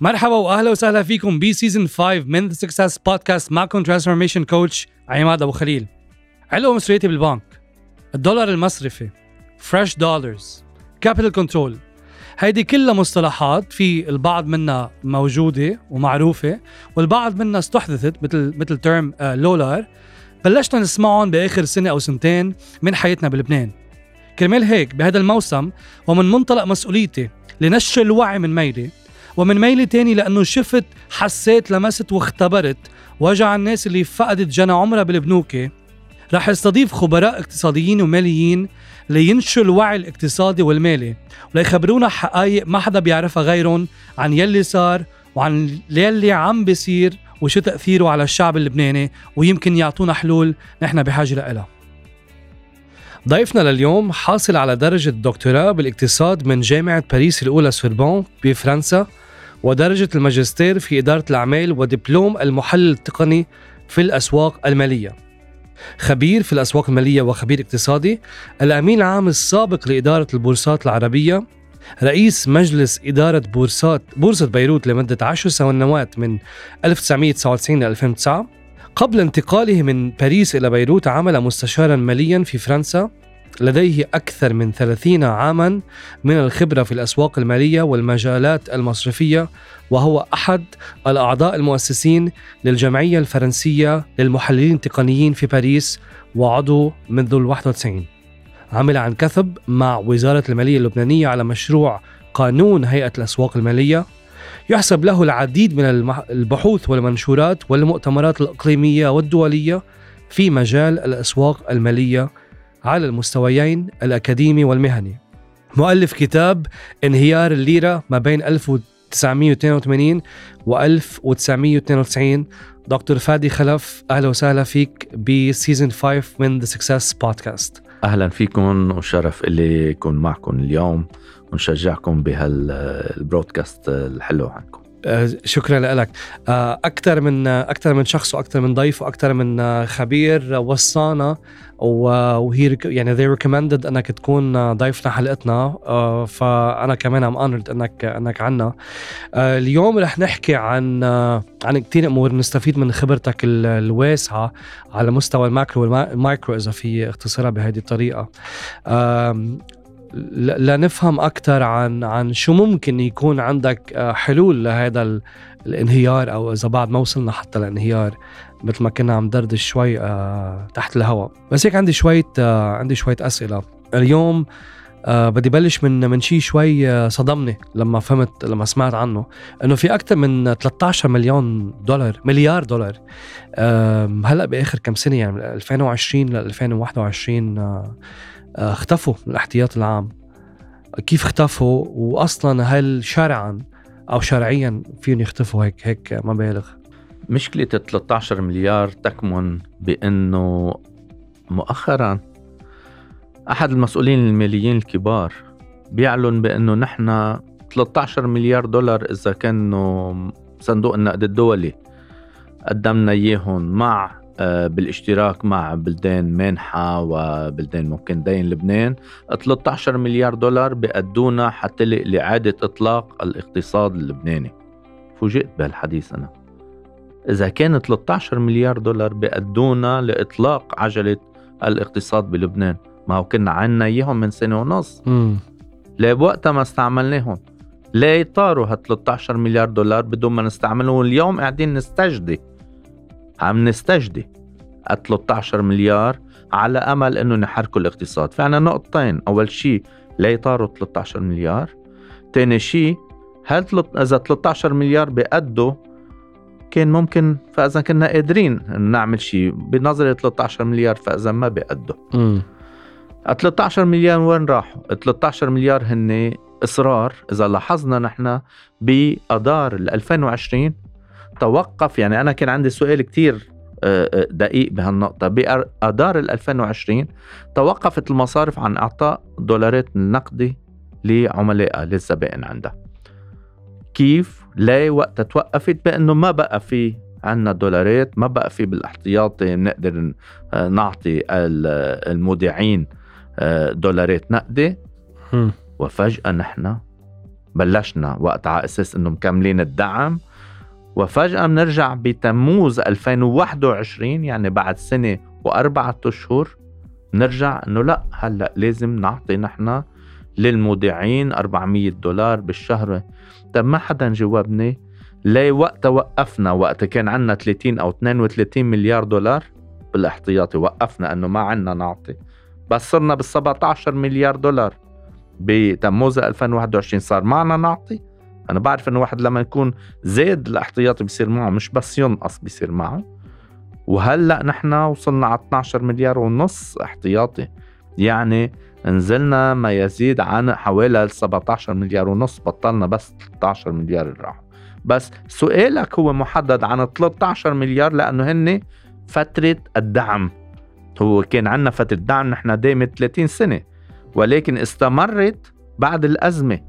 مرحبا واهلا وسهلا فيكم بسيزن 5 من The Suxess Podcast. معكم ترانسفورميشن كوتش عماد ابو خليل. علو مصريتي بالبنك، الدولار المصرفي، فريش دولارز، كابيتال كنترول، هيدي كلها مصطلحات في البعض منها موجوده ومعروفه والبعض منها استحدثت مثل تيرم لولار بلشنا نسمعهم باخر سنه او سنتين من حياتنا بلبنان. كرمال هيك بهذا الموسم ومن منطلق مسؤوليتي لنشر الوعي من ميلي ومن ميلي تاني، لأنه شفت حسيت لمست واختبرت وجع الناس اللي فقدت جنى عمرها بالبنوكة، رح استضيف خبراء اقتصاديين وماليين لينشروا الوعي الاقتصادي والمالي وليخبرونا حقائق ما حدا بيعرفها غيرهم عن يلي صار وعن يلي عم بيصير وشو تأثيره على الشعب اللبناني، ويمكن يعطونا حلول نحن بحاجة لها. ضيفنا لليوم حاصل على درجة الدكتوراه بالاقتصاد من جامعة باريس الأولى سوربون بفرنسا، ودرجة الماجستير في إدارة الأعمال، ودبلوم المحلل التقني في الأسواق المالية. خبير في الأسواق المالية وخبير اقتصادي، الأمين العام السابق لإدارة البورصات العربية، رئيس مجلس إدارة بورصة بيروت لمدة 10 سنوات من 1999 إلى 2009. قبل انتقاله من باريس إلى بيروت عمل مستشاراً مالياً في فرنسا. لديه أكثر من 30 عاماً من الخبرة في الأسواق المالية والمجالات المصرفية، وهو أحد الأعضاء المؤسسين للجمعية الفرنسية للمحللين التقنيين في باريس وعضو منذ 91. عمل عن كثب مع وزارة المالية اللبنانية على مشروع قانون هيئة الأسواق المالية. يحسب له العديد من البحوث والمنشورات والمؤتمرات الإقليمية والدولية في مجال الأسواق المالية على المستويين الأكاديمي والمهني. مؤلف كتاب انهيار الليرة ما بين 1982 و 1992، دكتور فادي خلف، أهلا وسهلا فيك بسيزن 5 من The Suxess Podcast. أهلا فيكم وشرف اللي يكون معكم اليوم ونشجعكم بهالبرودكاست الحلو عنكم. شكرا لك. أكثر من شخص وأكثر من ضيف وأكثر من خبير وصانا، وهي يعني they recommended أنك تكون ضيفنا حلقتنا، فأنا كمان I'm honored أنك عنا. اليوم رح نحكي عن كتير أمور، نستفيد من خبرتك الواسعة على مستوى الماكرو والمايكرو إذا في اختصارها بهذه الطريقة، لنفهم أكثر عن شو ممكن يكون عندك حلول لهذا الانهيار، أو إذا بعد ما وصلنا حتى الانهيار مثل ما كنا عم دردش شوي تحت الهواء. بس هيك عندي شوية أسئلة اليوم. بدي بلش من شيء شوي صدمني لما سمعت عنه، انه في اكثر من 13 مليار دولار هلا باخر كم سنه، يعني من 2020 ل 2021 اختفوا من الاحتياط العام. كيف اختفوا؟ واصلا هل شرعا او شرعيا فين يختفوا هيك مبالغ؟ مشكله ال 13 مليار تكمن بانه مؤخرا أحد المسؤولين الماليين الكبار بيعلن بأنه نحن 13 مليار دولار إذا كانوا صندوق النقد الدولي قدمنا إياهم مع بالاشتراك مع بلدان مانحة وبلدان ممكن دين لبنان، 13 مليار دولار بيقدونا حتى لإعادة إطلاق الاقتصاد اللبناني. فوجئت بهالحديث أنا. إذا كان 13 مليار دولار بيقدونا لإطلاق عجلة الاقتصاد بلبنان، ما هو كنا عنا إياهم من سنة ونص. ليه بوقتها ما استعملناهم؟ ليه طاروا هال 13 مليار دولار بدون ما نستعملهم؟ اليوم قاعدين عم نستجدي 13 مليار على أمل أنه نحركوا الاقتصاد. فعنا نقطتين، أول شيء ليه طاروا 13 مليار، تاني شيء هل إذا 13 مليار بيقدوا كان ممكن، فإذا كنا قادرين نعمل شيء بنظرة 13 مليار، فإذا ما بيقدوا 13 مليار وين راحوا؟ 13 مليار هن إصرار. إذا لاحظنا نحن بأدار 2020 توقف، يعني أنا كان عندي سؤال كتير دقيق بهالنقطة، بأدار 2020 توقفت المصارف عن إعطاء دولارات نقدي لعملائها للزبائن عندها. كيف؟ لا وقت توقفت بأنه ما بقى فيه عنا دولارات، ما بقى فيه بالاحتياطي نقدر نعطي المودعين دولارات نقدي. وفجأة نحن بلشنا وقت على أساس إنه مكملين الدعم، وفجأة بنرجع بتموز 2021 يعني بعد سنة وأربعة أشهر نرجع إنه لأ هلأ لازم نعطي نحن للمودعين $400 بالشهر. طب ما حدا جاوبني ليه وقت وقفنا، وقت كان عنا 30 أو 32 مليار دولار بالاحتياطي وقفنا إنه ما عنا نعطي، بس صرنا بال17 مليار دولار بتموز 2021 صار معنا نعطي. أنا بعرف إنه واحد لما يكون زاد الاحتياطي بيصير معه مش بس ينقص بيصير معه، وهلأ نحن وصلنا على 12 مليار ونص احتياطي، يعني نزلنا ما يزيد عن حوالي 17 مليار ونص، بطلنا بس 13 مليار اللي راحوا. بس سؤالك هو محدد عن 13 مليار لأنه هن فترة الدعم، هو كان عنا فترة دعم نحن دايمة 30 سنة ولكن استمرت بعد الأزمة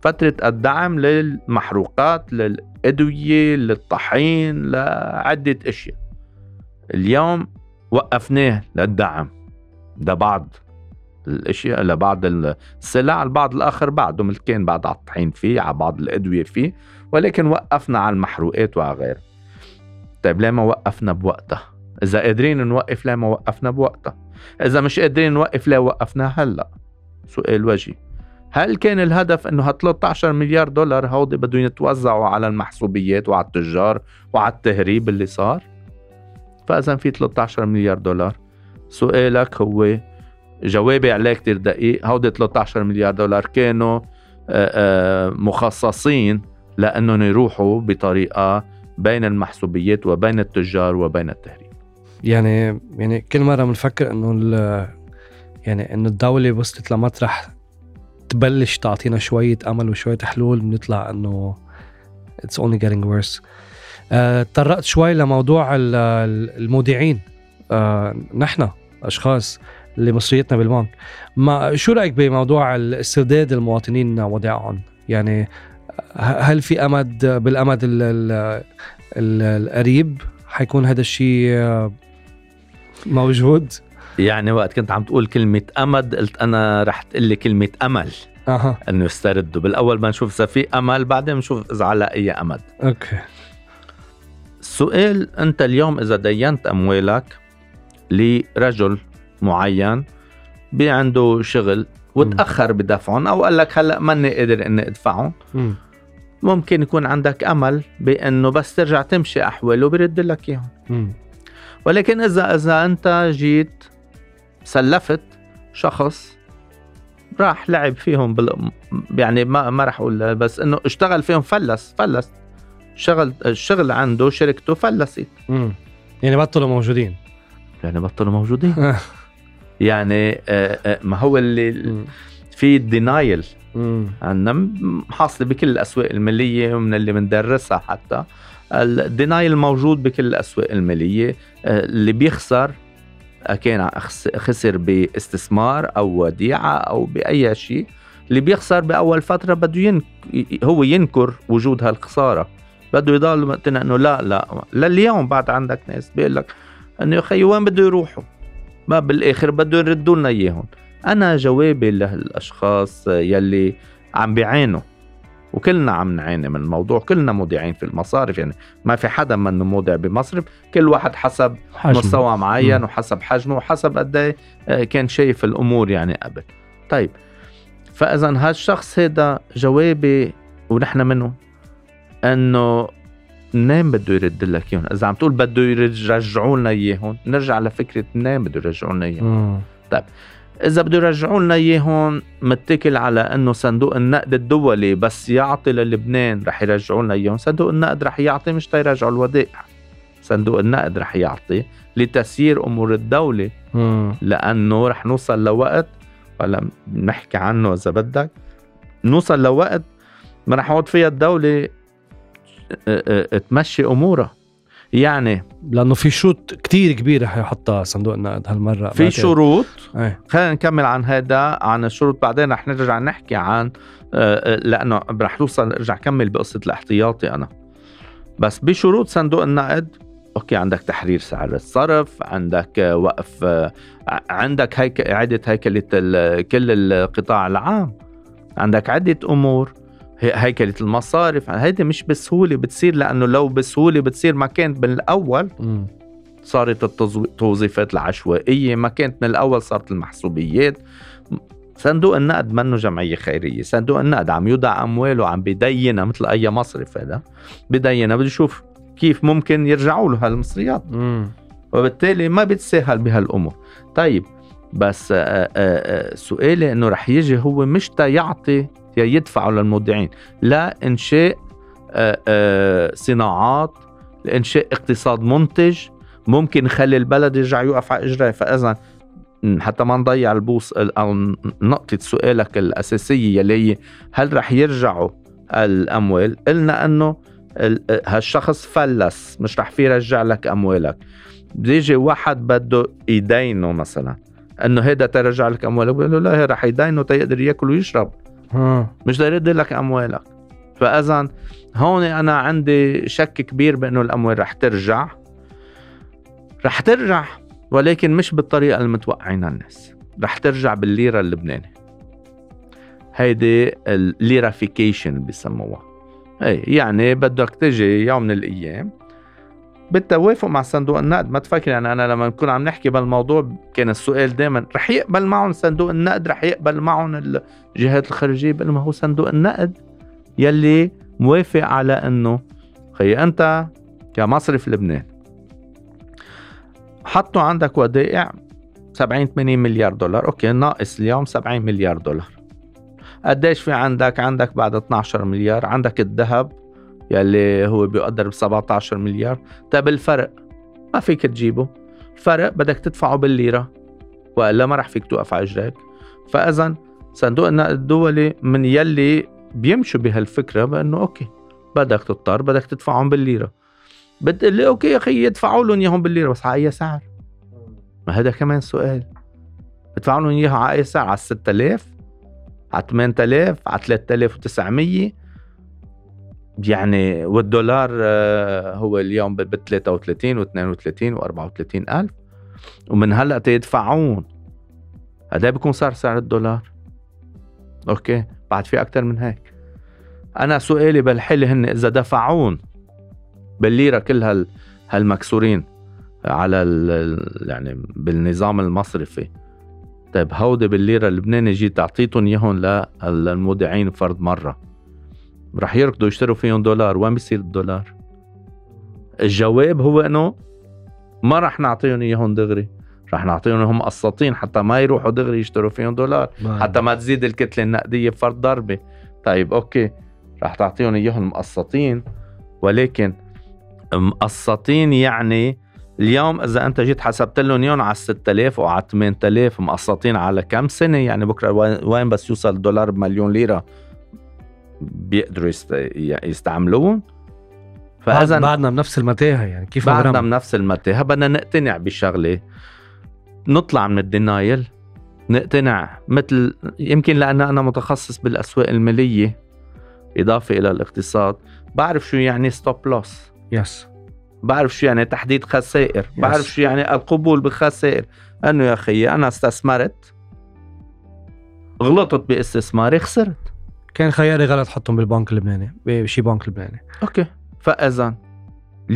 فترة الدعم للمحروقات للأدوية للطحين لعدة أشياء. اليوم وقفناه للدعم ده بعض الأشياء لبعض السلع، البعض الآخر بعده ملكين بعد على الطحين فيه على بعض الأدوية فيه، ولكن وقفنا على المحروقات وعلى غيره. طيب ليه ما وقفنا بوقتها؟ إذا قادرين نوقف ليه ما وقفنا بوقتها؟ إذا مش قادرين نوقف ليه وقفنا هلأ؟ سؤال وجهي. هل كان الهدف إنه ها 13 مليار دولار هودي بدو يتوزعوا على المحسوبيات وعلى التجار وعلى التهريب اللي صار؟ فإذا في 13 مليار دولار سؤالك هو جوابي عليه كتير دقيق، هودي 13 مليار دولار كانوا مخصصين لأنهم يروحوا بطريقة بين المحسوبيات وبين التجار وبين التهريب. يعني كل مرة بنفكر إنه يعني إنه الدولة وصلت لمطرح تبلش تعطينا شوية أمل وشوية حلول، بنطلع إنه it's only getting worse. تطرقت شوي لموضوع المودعين، نحن أشخاص اللي مصريتنا بالبنك، ما شو رأيك بموضوع الاسترداد المواطنين ودائعهم؟ يعني هل في أمد بالأمد القريب حيكون هذا الشيء موجود؟ يعني وقت كنت عم تقول كلمة أمد قلت أنا رح تقلي كلمة أمل أنه يستردوا. بالأول بنشوف إذا في أمل، بعدين بنشوف إذا على أي أمد. أوكي. السؤال أنت اليوم إذا دينت أموالك لرجل معين بعنده شغل وتأخر بدفعهم أو قال لك هلأ ماني قادر إني أدفعهم، ممكن يكون عندك أمل بأنه بس ترجع تمشي أحواله برد لك إياهم. ولكن إذا أنت جيت سلفت شخص راح لعب فيهم يعني ما راح أقول بس إنه اشتغل فيهم، فلس الشغل عنده شركته فلست، يعني بطلوا موجودين يعني ما هو اللي في الدينايل عندنا حاصل بكل الأسواق المالية ومن اللي مندرسها، حتى الدينايل موجود بكل الأسواق المالية. اللي بيخسر كان خسر باستثمار أو وديعة أو بأي شيء، اللي بيخسر بأول فترة بده هو ينكر وجود هالخسارة، بده يضل مقتنع إنه لا اليوم بعد عندك ناس بيقول لك إنه يا أخي وين بده يروحوا، ما بالآخر بده يردوا لنا إياهم. أنا جوابي للأشخاص يلي عم بيعانوا، وكلنا عم نعاني من الموضوع، كلنا مودعين في المصارف، يعني ما في حدا منه مودع بمصرف، كل واحد حسب مستوى معين وحسب حجمه وحسب قد ايه كان شايف الأمور يعني قبل. طيب فإذا هالشخص هذا جوابي ونحن منه أنه منين بده يرد لك اياهم؟ إذا عم تقول بده يرجعوا لنا اياهم، نرجع لفكرة منين بده يرجعوا لنا اياهم. طيب إذا بده يرجعوا لنا اياهم متكل على أنه صندوق النقد الدولي بس يعطي للبنان رح يرجعوا لنا اياهم، صندوق النقد رح يعطي مش تيرجعوا الودائع، صندوق النقد رح يعطي لتسيير أمور الدولة، لأنه رح نوصل لوقت ولا نحكي عنه إذا بدك، نوصل لوقت ما رح يقعد فيها الدولة تمشي أمورها، يعني لأنه في شروط كتير كبيرة حيحطها صندوق النقد هالمرة، في شروط. خلينا نكمل عن هذا، عن الشروط بعدين رح نرجع نحكي عن لأنه رح توصل ارجع كمل بقصة الاحتياطي أنا. بس بشروط صندوق النقد أوكي، عندك تحرير سعر الصرف، عندك وقف، عندك إعادة هيكلة كل القطاع العام، عندك عدة أمور. هيكلة المصارف. هيدي مش بسهولة بتصير، لأنه لو بسهولة بتصير ما كانت من الأول صارت التوظيفات العشوائية، ما كانت من الأول صارت المحسوبيات. صندوق النقد منه جمعية خيرية، صندوق النقد عم يوضع أمواله، عم بدينها مثل أي مصرف، هذا بدينها بده يشوف كيف ممكن يرجعوا له هالمصريات، وبالتالي ما بيتساهل بهالأمور. طيب بس سؤالي أنه رح يجي هو مش تيعطي يدفعوا للمودعين، لا إنشاء صناعات، لإنشاء اقتصاد منتج ممكن خلي البلد يرجع يوقف على إجراء. فإذن حتى ما نضيع البوص أو نقطة سؤالك الأساسية اللي هي هل رح يرجعوا الأموال؟ قلنا أنه هالشخص فلس، مش رح يرجع لك أموالك. بيجي واحد بده يدينه مثلا أنه هيدا ترجع لك أموالك، بيقول له لا، هي رح يدينه تيقدر يأكل ويشرب، مش داير يدي لك أموالك. فأذن هون أنا عندي شك كبير بأنه الأموال رح ترجع ولكن مش بالطريقة المتوقعينها الناس. رح ترجع بالليرة اللبنانية، هيدي الليرافيكيشن بيسموها، يعني بدك تجي يوم من الأيام بالتوافق مع صندوق النقد. ما تفكر يعني أنا لما نكون عم نحكي بالموضوع كان السؤال دائما رح يقبل معهم صندوق النقد، رح يقبل معهم الجهات الخارجية، بل ما هو صندوق النقد يلي موافق على أنه خي أنت كمصرف لبنان حطوا عندك ودائع 70-80 مليار دولار، أوكي ناقص اليوم 70 مليار دولار، قديش في عندك؟ عندك بعد 12 مليار، عندك الذهب يلي هو بيقدر ب 17 مليار. طيب الفرق ما فيك تجيبه، الفرق بدك تدفعه بالليرة وإلا ما رح فيك توقف على إجراك. فأذن صندوق النقد الدولي من يلي بيمشوا بهالفكرة بأنه أوكي بدك تضطر بدك تدفعهم بالليرة، بتقلي أوكي يا أخي يدفعوا لهم إياهم بالليرة، بس على أي سعر؟ ما هذا كمان سؤال، بدفعوا لهم إياها على أي سعر؟ على 6000، على 8000، على 3900؟ يعني والدولار هو اليوم ب33 و32 و34 ألف، ومن هلأ تيدفعون هذا بيكون صار سعر الدولار. أوكي بعد في أكتر من هيك. أنا سؤالي بالحل هن إذا دفعون بالليرة كل هالمكسورين على يعني بالنظام المصرفي، طيب هودي بالليرة اللبنانية جيت أعطيتهم يهون للمودعين فرد مرة، رح يركضوا يشتروا فيهم دولار، وين بيصير الدولار؟ الجواب هو أنه ما رح نعطيهم إياهم دغري، رح نعطيهم هم قسطين حتى ما يروحوا دغري يشتروا فيهم دولار، حتى ما تزيد الكتلة النقدية بفرض ضربة. طيب أوكي رح تعطيهم إياهم مقسطين، ولكن مقسطين يعني اليوم إذا أنت جيت حسبت لهم إياهم على 6000 أو على 8000 مقسطين على كم سنة؟ يعني بكرة وين بس يوصل الدولار بمليون ليرة بيقدروا يستعملون؟ فهذا بعدنا بنفس المتاهة. يعني كيف بعدنا بنفس المتاهة؟ بدنا نقتنع بشغلة، نطلع من الدينايل، نقتنع. مثل يمكن لأن أنا متخصص بالأسواق المالية إضافة إلى الاقتصاد، بعرف شو يعني ستوب لوس، بعرف شو يعني تحديد خسائر، بعرف شو يعني القبول بخسائر. أنه يا أخي أنا استثمرت، غلطت باستثماري، خسرت، كان خياري غلط، حطهم بالبنك اللبناني بشي بنك لبناني. اوكي فاذا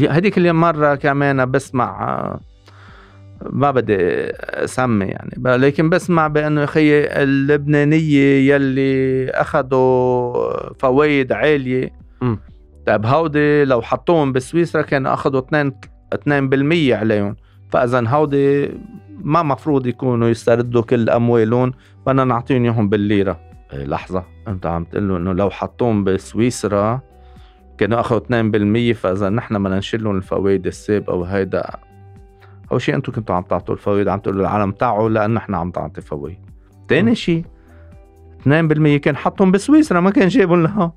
هذيك اللي مره كمان بسمع، ما بدي اسمي يعني، لكن بسمع بانه يا اخي اللبنانيه يلي اخذوا فوائد عاليه، طيب هودي لو حطوهم بسويسرا كانوا اخذوا 2% عليهم، فاذا هودي ما مفروض يكونوا يستردوا كل اموالهم، بدنا نعطيهم اياهم بالليره. لحظة، أنت عم تقول له إنه لو حطوهم بسويسرا كانوا أخذوا 2%، فإذا نحن ما نشيلهم الفوائد السابقة وهيدا أو شيء. أنتوا كنتوا عم تعطوا الفوائد، عم تقولوا العالم تعوا لأن نحن عم تعطي فوائد. تاني شيء 2% كان حطهم بسويسرا، ما كان جايبهم لها.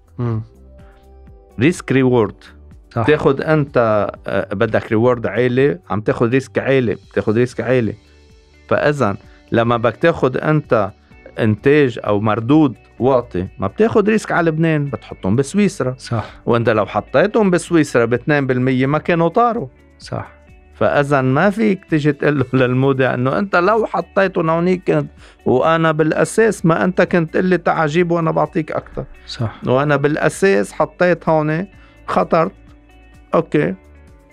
ريسك ريورد، تاخد أنت بدك ريورد عالي، عم تاخد ريسك عالي، تاخد ريسك عالي. فإذا لما بدك تاخد أنت انتاج او مردود واطي ما بتاخد ريسك على لبنان، بتحطهم بسويسرا. صح. وانت لو حطيتهم بسويسرا ب2% ما كانوا طاروا. صح. فاذا ما فيك تجي تقول له للمودع انه انت لو حطيته هونيك كنت، وانا بالاساس ما انت كنت قلي تعال جيب وانا بعطيك اكثر، صح، وانا بالاساس حطيت هون، خطرت اوكي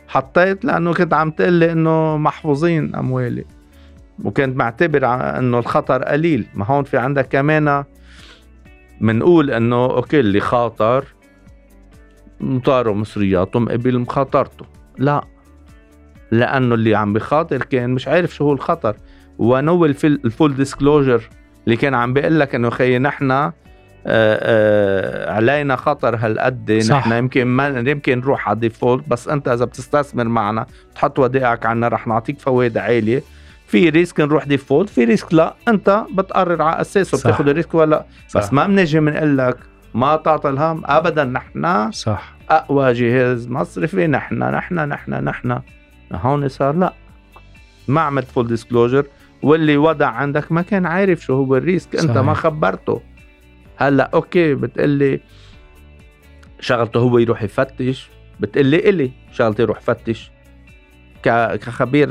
حطيت لانه كنت عم تقلي انه محفوظين اموالي وكنت معتبر انه الخطر قليل. ما هون في عندك كمان منقول انه اوكي اللي خاطر مطاره مصرياته مقبل مخاطرته، لا، لانه اللي عم بخاطر كان مش عارف شو هو الخطر، ونول في الفول ديسكلوجر اللي كان عم بيقول لك انه خي نحن علينا خطر هالقد، نحن يمكن ما يمكن نروح على ديفولت، بس انت اذا بتستثمر معنا بتحط ودائعك عنا رح نعطيك فوائد عاليه، في ريسك نروح ديفولت، في ريسك لا، انت بتقرر على اساسه بتاخذ الريسك ولا، بس ما بنجي بنقول لك ما تعطى الهم ابدا، نحن صح اقوى جهاز مصرفي، نحن هون صار لا، ما عملت فول ديسكلوجر، واللي وضع عندك ما كان عارف شو هو الريسك، انت ما خبرته. هلا اوكي بتقلي شغلته هو يروح يفتش، بتقلي الي شغلتي يروح فتش كخبير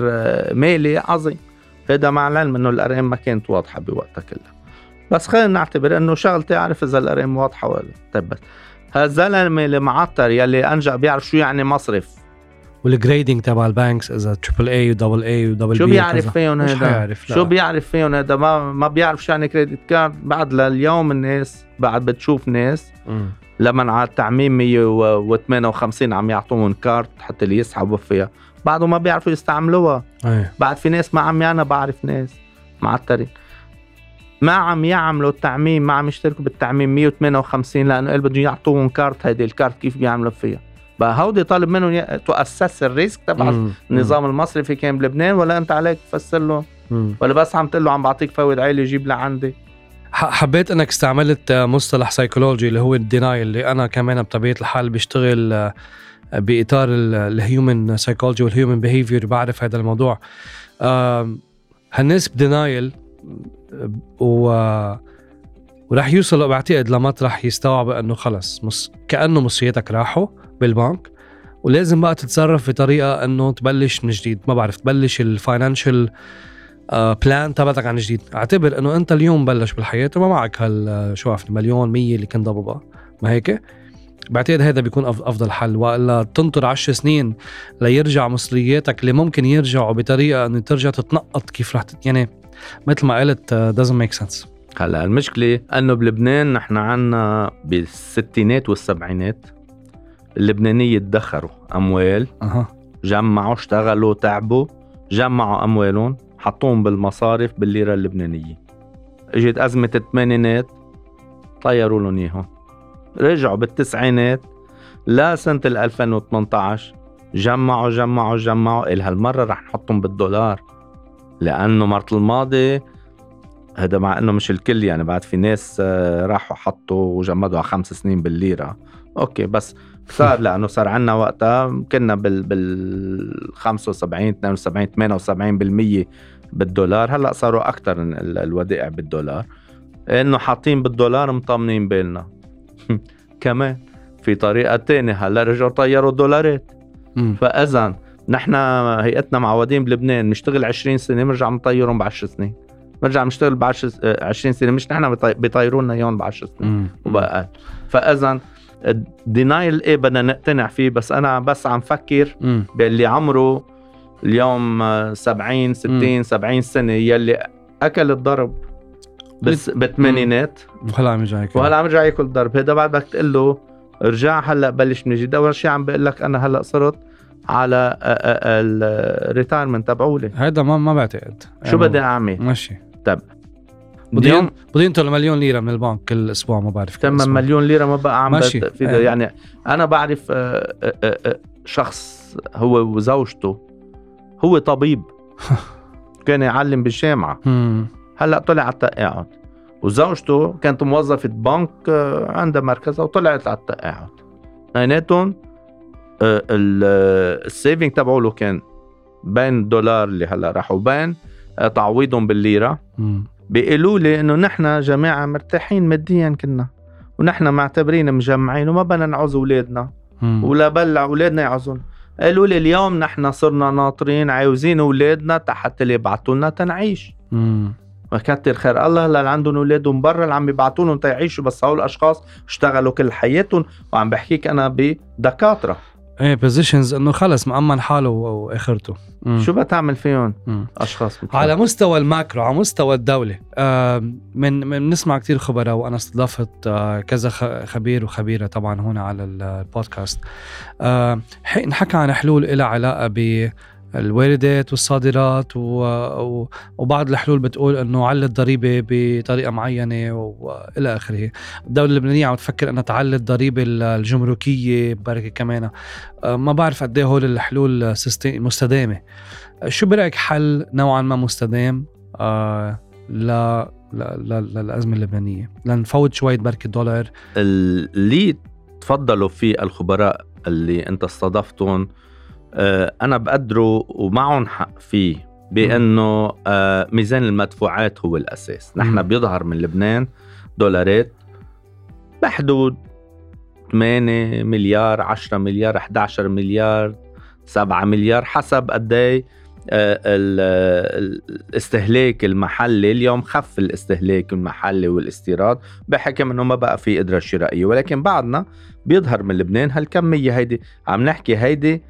مالي عظيم، هذا مع العلم انه الارقام ما كانت واضحه بوقتها كلها، بس خلينا نعتبر انه شغلتي اعرف اذا الارقام واضحه ولا. طيب بس هالزلمه المعطر يلي انجا بيعرف شو يعني مصرف والجريدنج تبع البانكس اذا تريبل اي ودبل اي ودبل بي، شو بيعرف فيهم هذا، شو بيعرف فيهم هذا، ما بيعرف شو يعني كريدت كارد. بعد لليوم الناس بعد بتشوف ناس لما على التعميم 158 عم يعطوهم كارت حتى اللي يسحبوا فيها، بعده ما بيعرفوا يستعملوها. أيه. بعد في ناس ما عم، انا بعرف ناس معترين ما عم يعملوا التعميم، ما عم يشتركوا بالتعميم 158 لانه قال بدهم يعطوهم كارت، هيدي الكارت كيف بيعملوا فيها؟ هودي طالب منهم تؤسس الريسك تبع النظام المصرفي كان بلبنان، ولا انت عليك تفسر له، ولا بس عم تقول له عم بعطيك فوائد عالي جيب لعندي. حبيت انك استعملت مصطلح سايكولوجي اللي هو الدينايل، اللي انا كمان بطبيعه الحال بشتغل باطار الهيومن سايكولوجي والهيومن بيهيفير، بعرف هذا الموضوع. هالناس بدينايل وراح يوصل بعتقد لمطرح يستوعب انه خلص كانه مصرياتك راحوا بالبنك، ولازم بقى تتصرف بطريقه انه تبلش من جديد، ما بعرف تبلش الفاينانشال بلان تبعتك عن جديد. اعتبر انه انت اليوم بلش بالحياه وما معك هال شو عرفت مليون 100 اللي كنت ضببها، ما هيك؟ بعتقد هذا بيكون افضل حل، والا تنطر 10 سنين ليرجع مصرياتك اللي ممكن يرجعوا بطريقه انه ترجع تتنقط كيف رح يعني مثل ما قلت doesn't make sense. هلا المشكله انه بلبنان نحن عنا بالستينات والسبعينات اللبنانية ادخروا أموال، جمعوا اشتغلوا تعبوا جمعوا أموالهم حطوهم بالمصارف بالليرة اللبنانية، اجت أزمة الثمانينات طيروا لهم إياهم، رجعوا بالتسعينات لسنة 2018 جمعوا جمعوا جمعوا إلها المرة رح نحطهم بالدولار، لأنه مرة الماضي هذا مع أنه مش الكل يعني بعد في ناس راحوا حطوا وجمدوا على 5 سنين بالليرة أوكي، بس صار لأنه صار عنا وقتها كنا بال 75 72 78% بالدولار، هلأ صاروا أكتر الودائع بالدولار، إنه حاطين بالدولار مطمنين بالنا. كمان في طريقة تانية هلأ رجعوا طيروا دولارات، فإذن نحن هيئتنا معودين بلبنان نشتغل 20 سنة نرجع نطيرهم ب10 سنين، نرجع نشتغل ب20 سنة، مش نحن بيطيرونا يوم ب10 سنين وبقى. فإذن الدينايل ايه بدنا نقتنع فيه، بس انا بس عم فكر باللي عمره اليوم 70 60 70 سنة يلي اكل الضرب بس بالثمانينات وهلا عم يرجع ياكل الضرب، هذا بعد بدك تقول له ارجع هلا بلش من جديد. اول شيء عم بقول لك انا هلا صرت على الريتايرمنت تبعولي، هذا ما بعتقد شو بدي اعمل ماشي. طب بدي انت المليون ليرة من البنك كل أسبوع، ما بعرف تمام مليون ليرة ما بقى عم يعني أنا بعرف شخص هو وزوجته هو طبيب كان يعلم بالجامعة هلأ طلع على التقاعد، وزوجته كانت موظفة بنك عندها مركزها وطلعت على التقاعد، لأنهم السيفينج تبعوله كان بين دولار اللي هلأ راحوا بين تعويضهم بالليرة. بيقولوا لي انه نحن جماعه مرتاحين ماديا كنا، ونحن معتبرين مجمعين وما بدنا نعوز اولادنا ولا بلع اولادنا يعوزون. قالوا لي اليوم نحن صرنا ناطرين عاوزين أولادنا تحت اللي يبعثوا لنا تنعيش. مكتر خير الله اللي عندهم أولادهم برا اللي عم يبعثونهم تيعيشوا، بس هؤلاء الأشخاص اشتغلوا كل حياتهم، وعم بحكيك أنا بدكاترة ايه بوزيشنز انه خلص مأمن حاله واخرته. شو بتعمل فيهم اشخاص بتحق. على مستوى الماكرو على مستوى الدولة من نسمع كتير خبراء، وانا استضافت كذا خبير وخبيرة طبعا هنا على البودكاست، نحكي عن حلول إلى علاقة بالواردات والصادرات، وبعض الحلول بتقول انه على الضريبة بطريقة معينة والى اخره. الدولة اللبنانية عم تفكر انها تعلي الضريبة الجمركية بركة كمان، ما بعرف قد ايه هول الحلول مستدامة. شو برأيك حل نوعا ما مستدام للأزمة اللبنانية لنفوت شوية بركة دولار اللي تفضلوا فيه الخبراء اللي انت استضفتهم؟ أنا بقدره ومعهم حق فيه بأنه ميزان المدفوعات هو الأساس. نحن بيظهر من لبنان دولارات بحدود 8 مليار 10 مليار 11 مليار 7 مليار حسب قدي الاستهلاك المحلي. اليوم خف الاستهلاك المحلي والاستيراد بحكم انه ما بقى في قدرة شرائية، ولكن بعدنا بيظهر من لبنان هالكمية. هيدي عم نحكي هيدي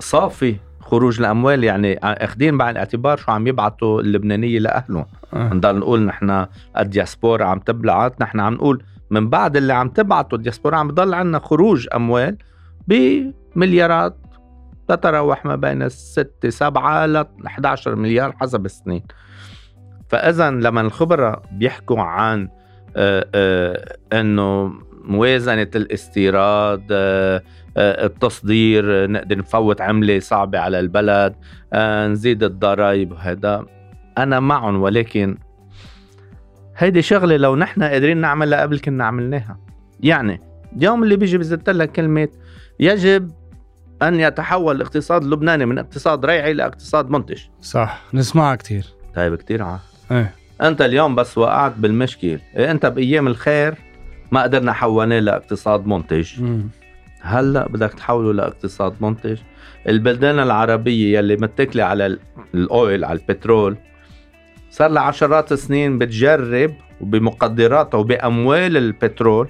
صافي خروج الأموال، يعني أخدين بعين الاعتبار شو عم يبعثوا اللبنانية لأهلهم. نضل نقول نحن الدياسبورا عم تبلعات، نحن عم نقول من بعد اللي عم تبعثوا الدياسبورا عم بضل عنا خروج أموال بمليارات تتراوح ما بين 6-7 ل 11 مليار حسب السنين. فإذا لما الخبراء بيحكوا عن أنه موازنة الاستيراد التصدير نقدر نفوت عملة صعبة على البلد نزيد الضرائب، هذا أنا معهم، ولكن هيدي شغلة لو نحن قادرين نعملها قبل كنا عملناها. يعني اليوم اللي بيجي بزتلك كلمة يجب أن يتحول الاقتصاد اللبناني من اقتصاد ريعي إلى اقتصاد منتج، صح؟ نسمعها كتير. طيب كتير ايه. أنت اليوم بس وقعت بالمشكل، أنت بأيام الخير ما قدرنا حولناه لاقتصاد منتج. هلأ بدك تحوله لاقتصاد منتج. البلدان العربية يلي متكلة على الأويل على البترول صار لعشرات السنين بتجرب وبمقدراتها وبأموال البترول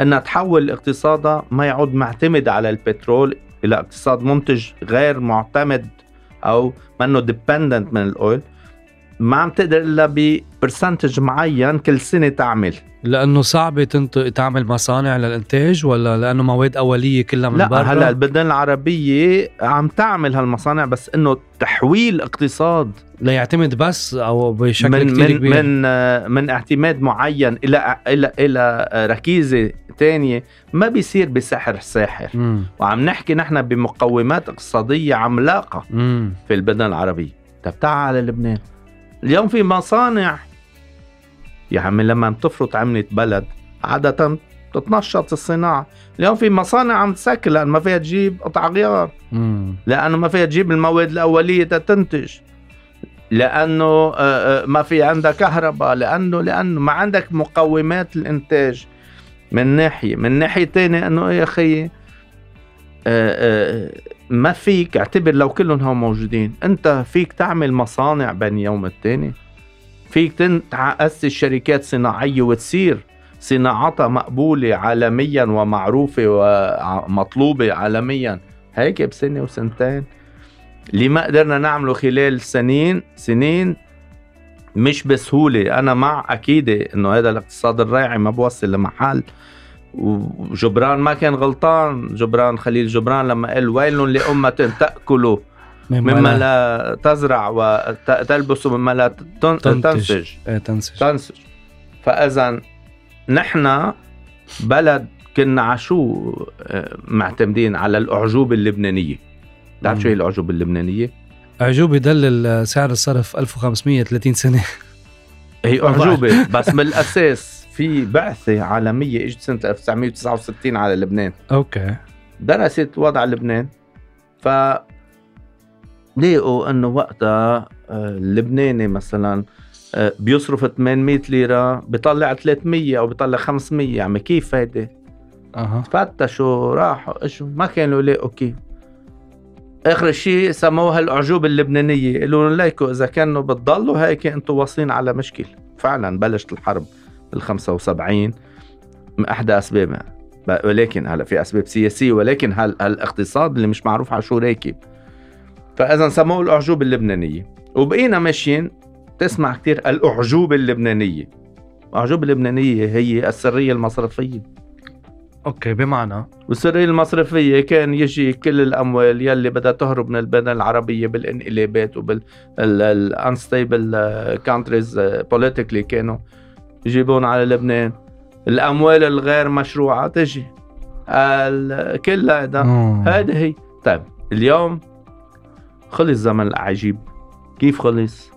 أنها تحول اقتصادها ما يعود معتمد على البترول إلى اقتصاد منتج غير معتمد أو منه ديبندنت من الأويل. ما عم تقدر إلا ببرسنتج معين كل سنة تعمل، لأنه صعب تعمل مصانع للإنتاج، ولا لأنه مواد أولية كلها من برا. هلأ البلدان العربية عم تعمل هالمصانع، بس إنه تحويل اقتصاد لا يعتمد بس أو بشكل كتير كبير من اعتماد معين إلى إلى إلى ركيزة تانية ما بيصير بسحر ساحر. وعم نحكي نحن بمقومات اقتصادية عملاقة في البلدان العربية. تبتعها على لبنان اليوم في مصانع، يعني لما تفرط عملة بلد عادة تتنشط الصناعة. اليوم في مصانع عم تسكر لأن ما فيها تجيب قطع غيار، لأنه ما فيها تجيب المواد الأولية تنتج، لأنه ما في عندها كهرباء، لأنه ما عندك مقومات الإنتاج. من ناحية تانية أنه يا أخي ما فيك اعتبر لو كلهم هم موجودين. انت فيك تعمل مصانع بين يوم والتاني، فيك تأسس شركات صناعية وتصير صناعتها مقبولة عالميا ومعروفة ومطلوبة عالميا. هيك بسنة وسنتين اللي ما قدرنا نعمله خلال سنين مش بسهولة. انا مع اكيد انه هذا الاقتصاد الريعي ما بوصل لمحل، وجبران ما كان غلطان. جبران خليل جبران لما قال ويل لأمة تأكلوا مما لا تزرع وتلبس مما لا تنسج. فإذا نحن بلد كنا عشو معتمدين على الأعجوبة اللبنانية. تعرف شو هي الأعجوبة اللبنانية؟ أعجوبة دلل سعر الصرف 1530 سنة هي أعجوبة. بس من الأساس في بعثة عالمية اجت سنة 1969 على لبنان، اوكي، درست وضع لبنان، فلقوا انه وقتها اللبناني مثلا بيصرف 800 ليرة بيطلع 300 او بيطلع 500. يعني كيف هيدا؟ فتشوا راحوا ما كانوا يلاقوا كيف. اخر شيء سموها الأعجوبة اللبنانية، قالوا لهم ليكو اذا كانوا بتضلوا هيك انتم واصلين على مشكلة. فعلا بلشت الحرب بال75 من احدى اسبابها، ولكن هلا في اسباب سياسيه، ولكن هالاقتصاد اللي مش معروف على شو راكب. فاذا سموه الاعجوبه اللبنانيه، وبقينا ماشيين تسمع كثير الاعجوبه اللبنانيه. الاعجوبه اللبنانيه هي السريه المصرفيه. اوكي، بمعنى والسريه المصرفيه كان يجي كل الاموال يلي بدها تهرب من البلدان العربيه بالانقلابات وبالانستيبل كونتريز بوليتيكلي كانوا يجيبون على لبنان. الأموال الغير مشروعة تجي كل هذا هي. طيب اليوم خلص زمن العجيب. كيف خلص؟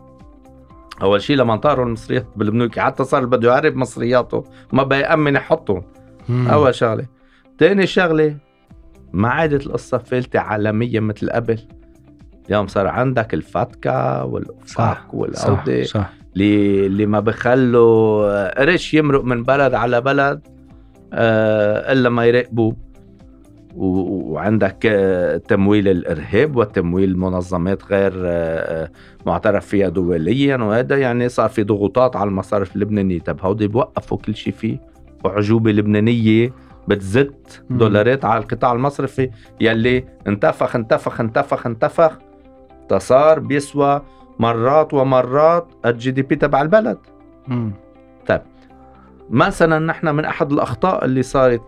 أول شيء لما طاروا المصريات بالبنوك، حتى صار بده يعرب مصرياته ما بيأمن يحطهم. أول شغلة. تاني شغلة، ما عادت القصة فلتة عالمية مثل قبل. اليوم صار عندك الفتكة والأوفاق والأوضة اللي ما بخلوا قرش يمرق من بلد على بلد إلا ما يراقبوه. وعندك تمويل الإرهاب وتمويل منظمات غير معترف فيها دوليا، وهذا يعني صار في ضغوطات على المصارف اللبنانية. طب هودي بوقفوا كل شيء فيه. أعجوبة لبنانية بتزد دولارات على القطاع المصرفي يلي انتفخ انتفخ انتفخ انتفخ تصار بيسوى مرات ومرات الجي دي بي تبع البلد. طيب مثلا نحن من احد الاخطاء اللي صارت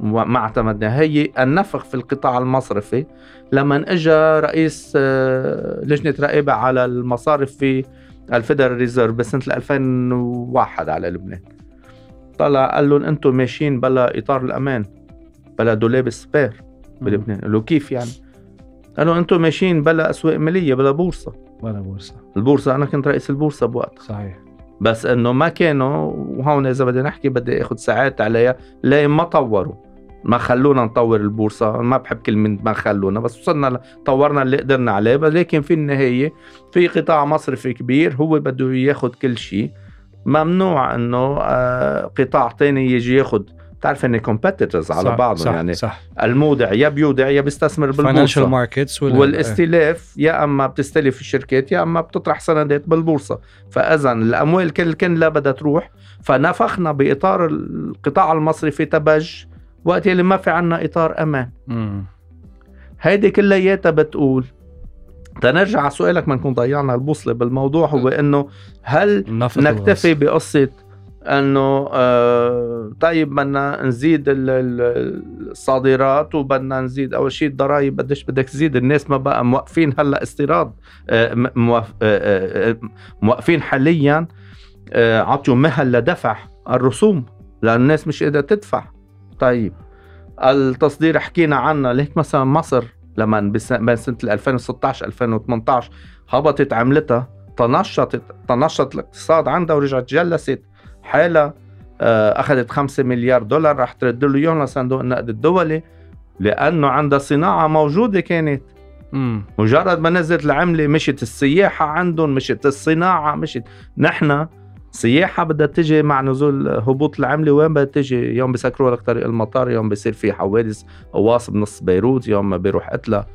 ما اعتمدنا هي النفخ في القطاع المصرفي لما اجى رئيس لجنه رقابه على المصارف في الفيدرال ريزيرف بسنه 2001 على لبنان. طلع قال لهم انتم ماشيين بلا اطار الامان، بلا دولاب سبير بلبنان. قالوا كيف يعني؟ قالوا انتم ماشيين بلا اسواق ماليه، بلا بورصه. ولا بورصة. البورصة أنا كنت رئيس البورصة بوقت. صحيح. بس إنه ما كانوا، وهون إذا بدي نحكي بدي أخذ ساعات عليها، ليه ما طوروا؟ ما خلونا نطور البورصة. ما بحب كلمة ما خلونا، بس وصلنا طورنا اللي قدرنا عليه. لكن في النهاية في قطاع مصرفي كبير هو بده ياخد كل شيء. ممنوع إنه قطاع تاني يجي ياخد. تعرف ان كومبيتيتورز على بعضهم، يعني صح. المودع يا بيودع يا بيستثمر بالبورصه، والاستلاف يا اما بتستلف الشركات يا اما بتطرح سندات بالبورصه. فاذا الاموال كل لا بدها تروح. فنفخنا باطار القطاع المصرفي تبج وقت اللي ما في عنا اطار امان. هيدي كلياتها بتقول تنرجع على سؤالك، ما نكون ضيعنا البوصله بالموضوع. هو انه هل نكتفي بقصه انه طيب بدنا نزيد الصادرات وبدنا نزيد اول شيء الضرائب. بدش بدك تزيد؟ الناس ما بقى موقفين هلا استيراد، موقفين حاليا. عطوا مهل لدفع الرسوم لان الناس مش قادره تدفع. طيب التصدير حكينا عنه. ليك مثلا مصر لما بين سنه 2016 2018 هبطت عملتها، تنشط الاقتصاد عندها ورجعت جلست حالة. أخذت 5 مليار دولار راح ترد له يوم لصندوق النقد الدولي لأنه عندها صناعة موجودة كانت. مجرد ما نزلت العملة مشت السياحة عندهم، مشت الصناعة، مشت. نحن سياحة بدها تجي مع نزول هبوط العملة. وين بدها تجي؟ يوم بسكروا لك طريق المطار، يوم بيصير في حوادث قواص بنص بيروت، يوم ما بيروح قتلى.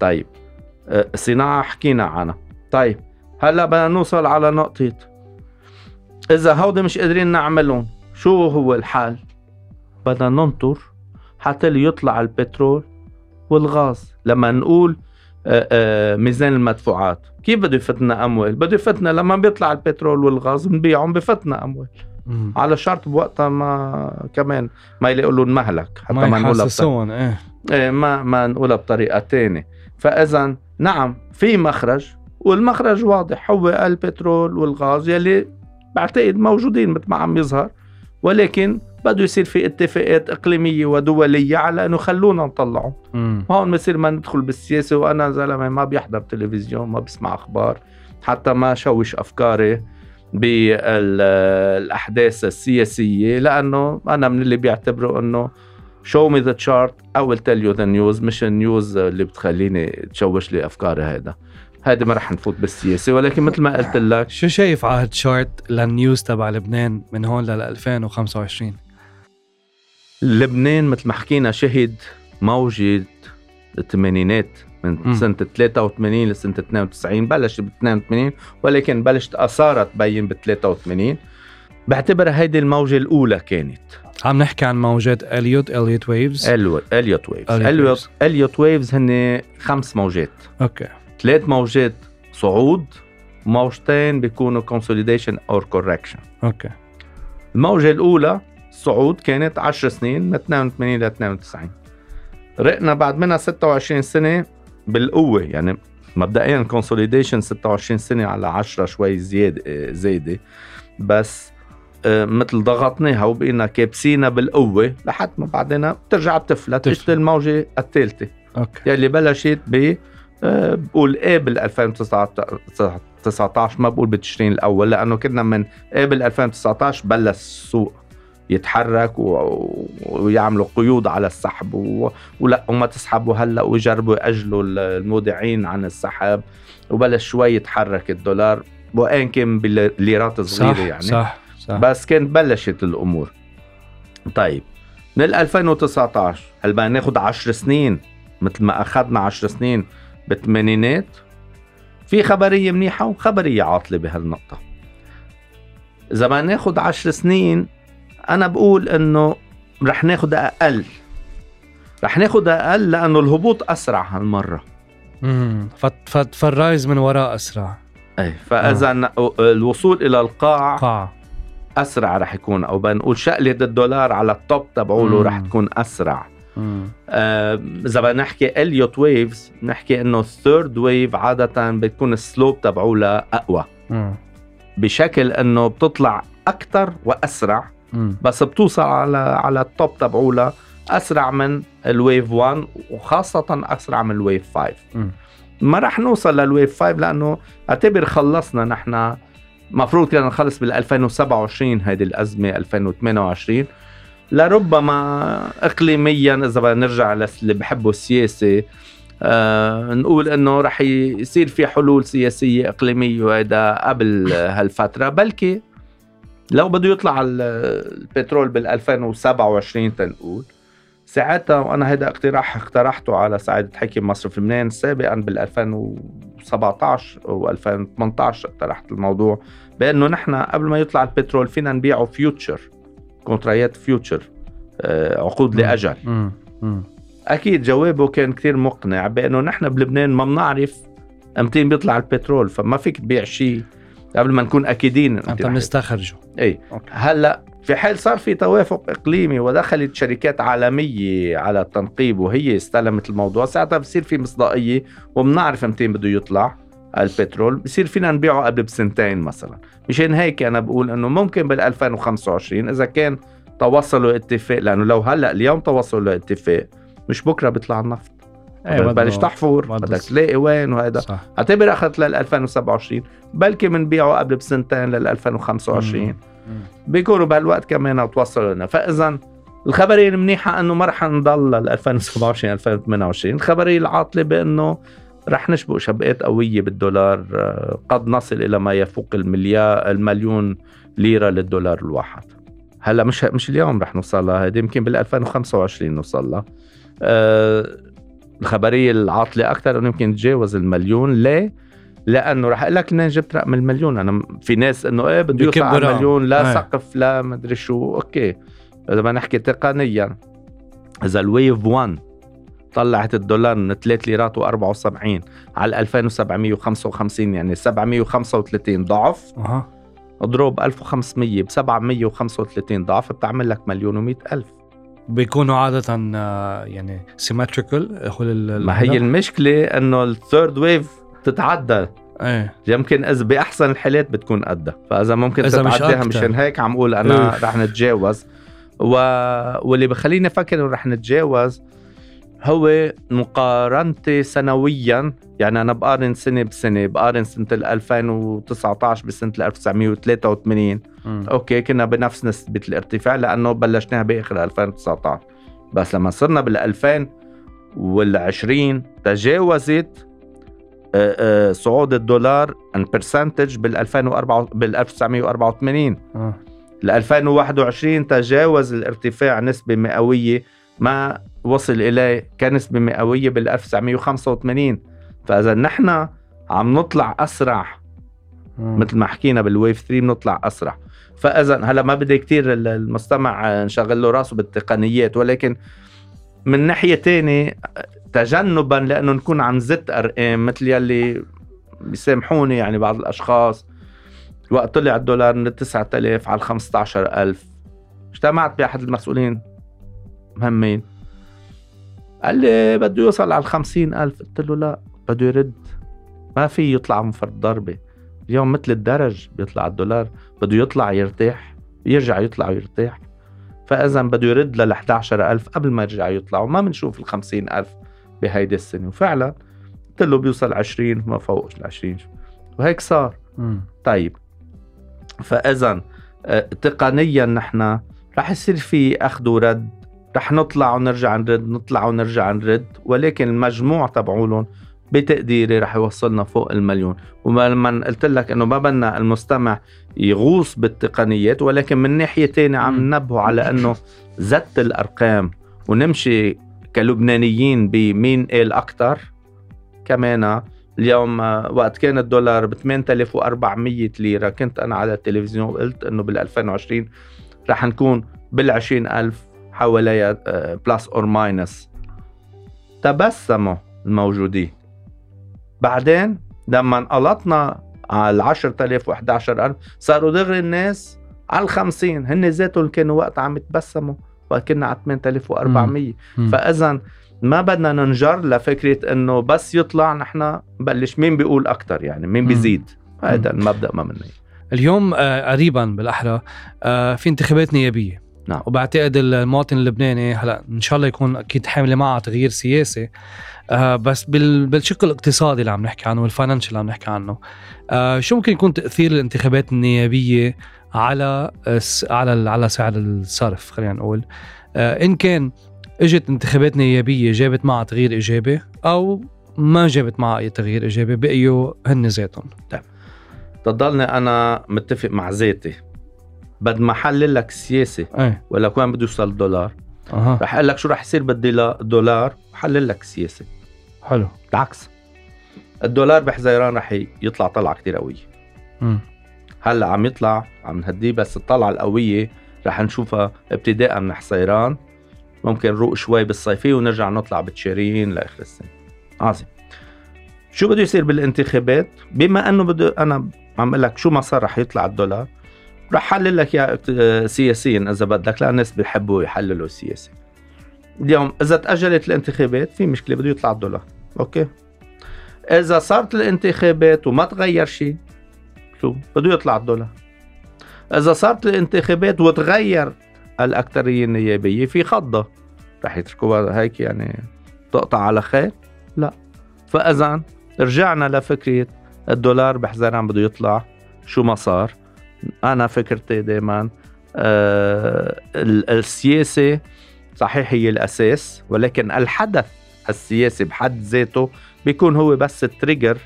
طيب الصناعة حكينا عنها. طيب هلا بدنا نوصل على نقطة إذا هودي مش قادرين نعملون، شو هو الحال؟ بدنا ننطر حتى ليطلع البترول والغاز. لما نقول ميزان المدفوعات، كيف بده يفتنا أموال؟ بده يفتنا لما بيطلع البترول والغاز بنبيعهم بفتنا أموال. على شرط بوقتها ما كمان ما يقولون مهلك، حتى ما نقولها بطريقة ما نقولها بطريقة تانية. فإذا نعم في مخرج، والمخرج واضح هو البترول والغاز يلي بعتقد موجودين مثل ما عم يظهر، ولكن بده يصير في اتفاقات إقليمية ودولية على أنه خلونا نطلعه. هون بصير ما ندخل بالسياسة. وأنا زلمة ما بيحضر تلفزيون، ما بسمع أخبار، حتى ما شوش أفكاري بالأحداث السياسية، لأنه أنا من اللي بيعتبروا أنه show me the chart I will tell you the news، مش النيوز اللي بتخليني تشوش لي أفكاري. هذا ما رح نفوت بالسياسة. ولكن مثل ما قلت لك، شو شايف عهد شارت للنيوز تبع لبنان من هون لل 2025؟ لبنان مثل ما حكينا شهد موجة الثمانينات من سنة 83 لسنة 92 بلشت ب 82 ولكن بلشت أثارت بين ب 83. بعتبرها هيدي الموجة الأولى كانت. عم نحكي عن موجات إليوت ويفز هن 5 موجات. أوكي. 3 موجات صعود، موجتين بيكونوا consolidation أو correction. أوكي. الموجة الأولى صعود كانت 10 سنين من 82 ل 92. رقنا بعد منها 26 سنة بالقوة، يعني مبدئيا consolidation 26 سنة على 10 شوي زيادة، بس مثل ضغطناها وبقينا كابسينا بالقوة لحد ما بعدنا بترجع بتفلت. اجت الموجة الثالثة يلي بلشت بقول قبل 2019، ما بقول بتشرين الأول لأنه كنا من قبل 2019 بلش السوق يتحرك ويعملوا قيود على السحب وما تسحبوا هلأ ويجربوا يأجلوا المودعين عن السحب، وبلش شوي يتحرك الدولار وان كان بالليرات صغيرة. صح. بس كان بلشت الأمور. طيب من 2019 هل بقى ناخد 10 سنين مثل ما أخذنا 10 سنين بالثمانينات؟ في خبرية منيحة وخبرية عاطلة بهالنقطة. إذا ما ناخد 10 سنين أنا بقول إنه رح ناخد أقل لأنه الهبوط أسرع هالمرة. فالرايز من وراء أسرع. أي فإذا الوصول إلى القاع أسرع رح يكون، أو بنقول شقلة الدولار على التوب تبعوله رح تكون أسرع. إذا بنحكي إليوت ويفز نحكي إنه الثيرد ويف عادة بتكون السلوب تبعوله أقوى بشكل إنه بتطلع أكتر وأسرع، بس بتوصل على التوب تبعوله أسرع من الويف 1 وخاصة أسرع من الويف 5. ما رح نوصل للويف 5 لأنه أعتبر خلصنا، نحن مفروض كنا نخلص بال 2027 هذه الأزمة 2028 لربما إقليميا. إذا بدنا نرجع اللي بحبه السياسي نقول إنه رح يصير في حلول سياسية إقليمية، وهذا قبل هالفترة بلكي لو بده يطلع البترول بال 2027 تنقول ساعتها، وأنا هذا اقتراح اقترحته على سعادة حكيم مصرف لبنان سابقاً بال 2017 و 2018 اقترحت الموضوع بأنه نحن قبل ما يطلع البترول فينا نبيعه فيوتشر، كونترايات فيوتشر، عقود لأجل. أكيد جوابه كان كتير مقنع بأنه نحن بلبنان ما بنعرف أمتين بيطلع البترول، فما فيك تبيع شيء قبل ما نكون أكيدين أنت نستخرجه. أي هلأ في حال صار في توافق إقليمي ودخلت شركات عالمية على التنقيب وهي استلمت الموضوع، ساعتها بصير في مصداقية وبنعرف متين بده يطلع البترول، بصير فينا نبيعه قبل بسنتين مثلا. مشان هيك أنا بقول أنه ممكن بال2025 إذا كان توصلوا اتفاق، لأنه لو هلأ اليوم توصلوا اتفاق مش بكرة بيطلع النفط، بلش تحفر بدك تلاقي وين، وهذا اعتبر أخذت لل2027 بلكي منبيعه قبل بسنتين لل2025 بيكونوا بهالوقت كمان توصلوا لنا. فإذا الخبرية المنيحة أنه ما رح نضل لل 2027 2028، الخبرية العاطلة بأنه رح نشبق شبقات قوية بالدولار، قد نصل إلى ما يفوق المليون ليرة للدولار الواحد. هلأ مش اليوم رح نوصلها هذه، يمكن بال 2025 نوصلها. الخبرية العاطلة أكثر أنه يمكن تجاوز المليون. ليه؟ لأنه راح أقول لك إنه جبت رقم المليون. أنا في ناس إنه إيه بده يطلع المليون لا سقف لا مدري شو. أوكي إذا ما نحكي تقنيا، إذا الويف 1 طلعت الدولار من 3 ليرات و74 على 2755، يعني 735 ضعف، اضرب 1500 ب735 ضعف بتعمل لك 1,100,000. بيكونوا عادة يعني سيمتريكال. ما هي المشكلة إنه الثيرد ويف تتعدى. ايه يمكن اذا باحسن الحالات بتكون قدها، فاذا ممكن تتعداها. مشان هيك عم اقول انا رح نتجاوز، واللي بخليني افكر انه رح نتجاوز هو مقارنتي سنويا. يعني انا بقارن سنه بسنه، بقارن سنه 2019 بسنه 1983. اوكي كنا بنفس نسبه الارتفاع لانه بلشناها باخر 2019، بس لما صرنا بال2020 تجاوزت صعود الدولار ان برسنتج بال1984. ل 2021 تجاوز الارتفاع نسبة مئوية ما وصل إلى كنس بمئوية بال 1985. فإذا نحن عم نطلع أسرع مثل ما حكينا بالويف 3 بنطلع أسرع. فإذا هلا ما بدي كتير المستمع نشغل له راسه بالتقنيات، ولكن من ناحية تاني تجنبا لأنه نكون عم زت أرقام مثل يلي بيسامحوني يعني بعض الأشخاص وقت طلع الدولار من 9000 على 15000 اجتمعت بأحد المسؤولين مهمين قال لي بده يوصل على 50000، قلت له لا بده يرد، ما في يطلع منفرد ضربة اليوم مثل الدرج بيطلع الدولار، بده يطلع يرتاح يرجع يطلع ويرتاح. فإذا بده يرد لل 11000 قبل ما يرجع يطلعوا، ما بنشوف ال 50000 بهيدي السنة. وفعلا قلت له بيوصل 20 ما فوقش ال 20 وهيك صار. طيب فإذا تقنيا نحن رح يصير في أخذ ورد، رح نطلع ونرجع نرد نطلع ونرجع نرد، ولكن المجموع تبعولهم بتقديري رح يوصلنا فوق المليون. وما قلت لك أنه ما بدنا المستمع يغوص بالتقنيات، ولكن من ناحية تانية عم ننبهه على أنه زت الأرقام ونمشي كلبنانيين بمين قال أكتر. كمان اليوم وقت كان الدولار ب 8400 ليرة كنت أنا على التلفزيون وقلت أنه بال 2020 رح نكون بال 20000 حوالي بلس أو ماينس. تبسموا الموجودين. بعدين لما انقلطنا على ال 10000 و 11000 صاروا دغري الناس على ال 50، هن ذاتهم كانوا وقت عم يتبسموا وكنا على 8400. فإذا ما بدنا ننجر لفكرة انه بس يطلع نحن بلش مين بيقول اكتر، يعني مين بيزيد. هذا المبدأ ما مني. اليوم قريبا بالاحرى في انتخابات نيابية، نعم. وبعتقد المواطن اللبناني هلا ان شاء الله يكون اكيد حامل معه تغيير سياسي، بس بالشق الاقتصادي اللي عم نحكي عنه والفاينانشال اللي عم نحكي عنه، شو ممكن يكون تأثير الانتخابات النيابية على سعر الصرف؟ خلينا نقول ان كان اجت انتخابات نيابية جابت معها تغيير إيجابي أو ما جابت معها أي تغيير إيجابي، بقيوا هن زيتهم. طيب تضلني أنا متفق مع زيتي بد ما حلل لك السياسي ولا كمان بده يوصل دولار رح أقول لك شو رح يصير بالدولار وحلل لك السياسي. حلو العكس، الدولار بحزيران رح يطلع طلعة كتير قوية. هلأ عم يطلع عم نهديه، بس الطلعة القوية رح نشوفها ابتداء من حزيران، ممكن نروق شوي بالصيفية ونرجع نطلع بتشيرين لآخر السنة. عظيم. شو بده يصير بالانتخابات؟ بما أنه أنا عم أقول لك شو ما صار رح يطلع الدولار، رح حلل لك يا سياسيا إذا بدك، لأن الناس بيحبوا يحللوا السياسي. اليوم إذا تأجلت الانتخابات في مشكلة، بده يطلع الدولار. أوكي. إذا صارت الانتخابات وما تغير شيء، شو بده يطلع الدولار. إذا صارت الانتخابات وتغير الأكترية النيابية في خضة رح يتركوها هيك، يعني تقطع على خير، لا. فإذا رجعنا لفكرة الدولار بحزيران بده يطلع شو ما صار. أنا فكرتي دايما السياسة صحيح هي الأساس، ولكن الحدث السياسي بحد ذاته بيكون هو بس التريجر،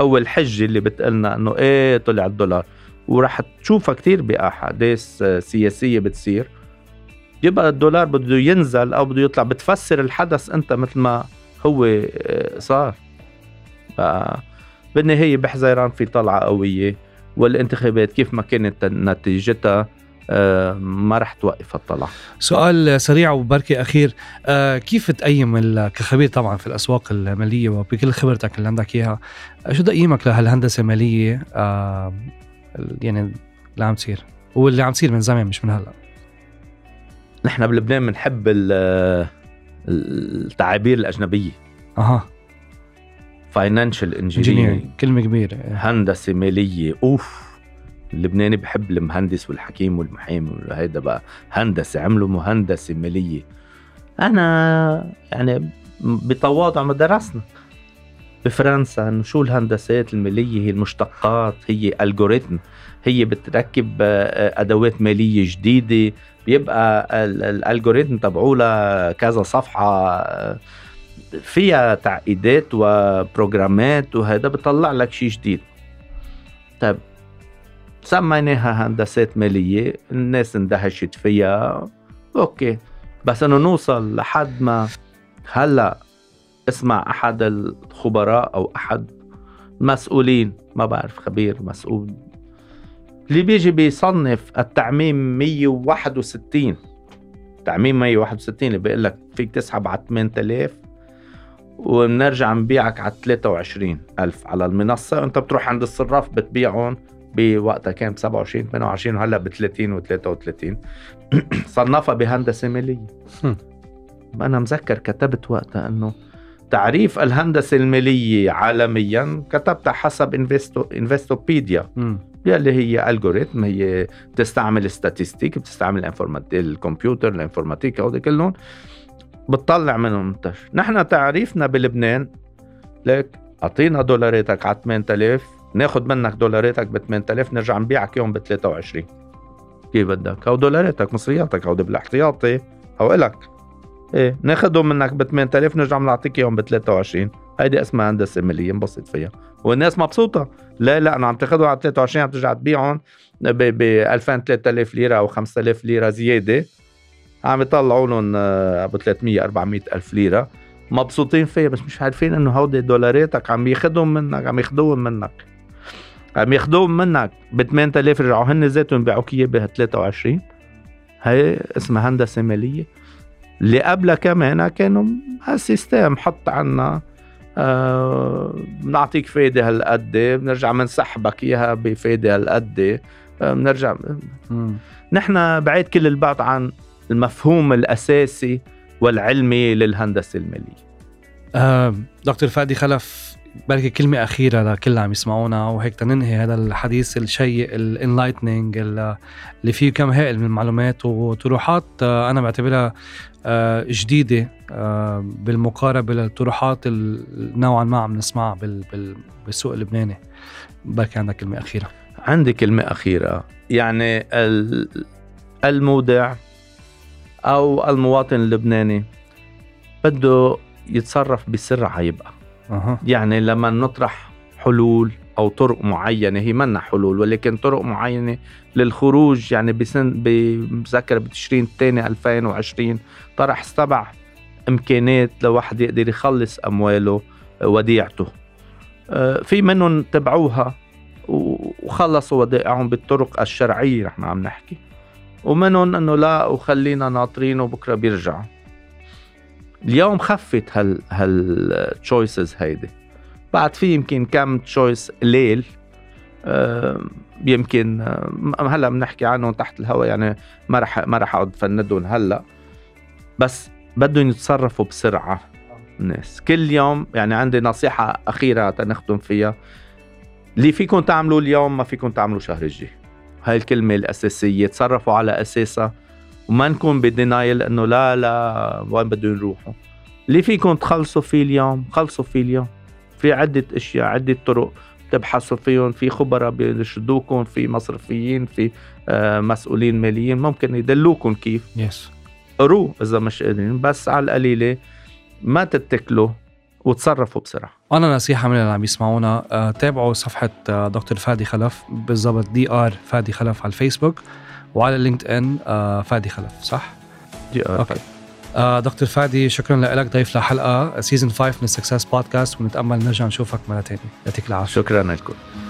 هو الحجة اللي بتقلنا أنه إيه طلع الدولار. ورح تشوفها كتير بأحاديث سياسية بتصير، يبقى الدولار بده ينزل أو بده يطلع، بتفسر الحدث أنت مثل ما هو صار. بالنهاية بحزيران في طلعة قوية، والانتخابات كيف ما كانت نتيجتها ما رح توقف الطلعة. سؤال سريع وبركي أخير، كيف تقيم كخبير طبعا في الأسواق المالية وبكل خبرتك اللي عندك إياها، شو تقييمك لهالهندسة المالية يعني اللي عم تصير واللي عم تصير من زمان مش من هلأ؟ نحن بلبنان منحب التعابير الأجنبية. Financial Engineering كلمة كبيرة، هندسة مالية. اللبناني بحب المهندس والحكيم والمحامي، هيدا بقى هندسة، عملوا مهندسة مالية. أنا يعني بتواضع ما درسنا بفرنسا انه شو الهندسات الماليه، هي المشتقات، هي الجوريثم، هي بتركب ادوات ماليه جديده، بيبقى الالجوريثم تبعولها كذا صفحه فيها تعقيدات وبروجرامات، وهذا بيطلع لك شيء جديد. طيب سميناها هندسات ماليه، الناس اندهشت فيها، اوكي. بس انه نوصل لحد ما هلا اسمع احد الخبراء او احد المسؤولين، ما بعرف خبير مسؤول، اللي بيجي بيصنف التعميم 161، تعميم 161 اللي بيقول لك فيك تسحب على 8000 وبنرجع نبيعك على 23,000 على المنصة، وانت بتروح عند الصراف بتبيعهم بوقتها كان ب 27 28 وهلا ب 30 و33. صنفها بهندسة مالية. انا مذكر كتبت وقتها انه تعريف الهندسة المالية عالميا كتبتها حسب انفستوبيديا اللي هي الجوريثم، هي بتستعمل استاتستيك، بتستعمل الكمبيوتر، الانفورماتيكا، هودي كلهم بتطلع منهم منتج. نحن تعريفنا بلبنان لك اعطينا دولاراتك على 8000 ناخد منك دولاراتك ب 8000 نرجع نبيعك يوم ب 23. كيف بدك؟ او دولاراتك مصرياتك او بالاحتياطي او الك ايه ناخدهم منك ب 8000 نرجع نعطيك يوم ب 23. هيدي اسمها هندسه ماليه انبسط فيها والناس مبسوطه. لا لا انا عم تاخدهم على 23 عم ترجع تبيعهم ب 2000 3000 ليره او 5000 ليره زياده، عم يطلعوا لهم ابو 300 400 الف ليره مبسوطين فيها، بس مش عارفين انه هودي دولاراتك عم ياخدوهم منك ب 8000 رجعوا هن ذاتهم بيعوك اياه ب 23. هي اسمها هندسه ماليه. اللي قبلها كمان كانوا هالسيستم حط عنا بنعطيك فايده هالقد بنرجع منسحبك اياها بفايده هالقد بنرجع. نحن بعيد كل البعد عن المفهوم الأساسي والعلمي للهندسة المالية. دكتور فادي خلف، بركي كلمة أخيرة لكل عم يسمعونا وهيك تننهي هذا الحديث الشيق الانلايتنينج اللي فيه كم هائل من المعلومات وطروحات أنا بعتبرها جديدة بالمقاربة للطروحات نوعا ما عم نسمعها بالسوق اللبناني. بركي عندك كلمة أخيرة؟ عندي كلمة أخيرة، يعني المودع أو المواطن اللبناني بده يتصرف بسرعة يبقى يعني لما نطرح حلول أو طرق معينة، هي منا حلول ولكن طرق معينة للخروج. يعني بمذكر بتشرين الثاني 2020 طرح 7 إمكانات لواحد يقدر يخلص أمواله وديعته، في منهم تبعوها وخلصوا ودائعهم بالطرق الشرعية نحن عم نحكي، ومنهم انه لا وخلينا ناطرين وبكره بيرجعوا. اليوم خفت هالتشويسز هيدي، بعد في يمكن كم تشويس ليل يمكن هلا بنحكي عنهم تحت الهواء، يعني ما رح اقعد فندهم هلا، بس بدهم يتصرفوا بسرعه الناس كل يوم. يعني عندي نصيحه اخيره تنختم فيها، اللي فيكم تعملوا اليوم ما فيكم تعملوا شهر الجاي، هاي الكلمة الأساسية تصرفوا على أساسها وما نكون بدينايل إنه لا وين بدهم يروحوا. اللي فيكم تخلصوا فيه اليوم خلصوا فيه اليوم، في عدة أشياء عدة طرق تبحثوا فيهم، في خبراء بيرشدوكم، في مصرفيين، في مسؤولين ماليين ممكن يدلوكم كيف. قروا إذا مش قادرين، بس على القليلة ما تتكلوا وتصرفوا بسرعة. أنا نصيحة من اللي عم يسمعونا، تابعوا صفحة دكتور فادي خلف بالضبط DR فادي خلف على الفيسبوك وعلى لينكد إن فادي خلف، صح؟ DR أوكي. دكتور فادي شكرا لك، ضيف لحلقة Season 5 من Success Podcast، ونتأمل نرجع نشوفك مرة تانية. يعطيك العافية. شكرا لكم.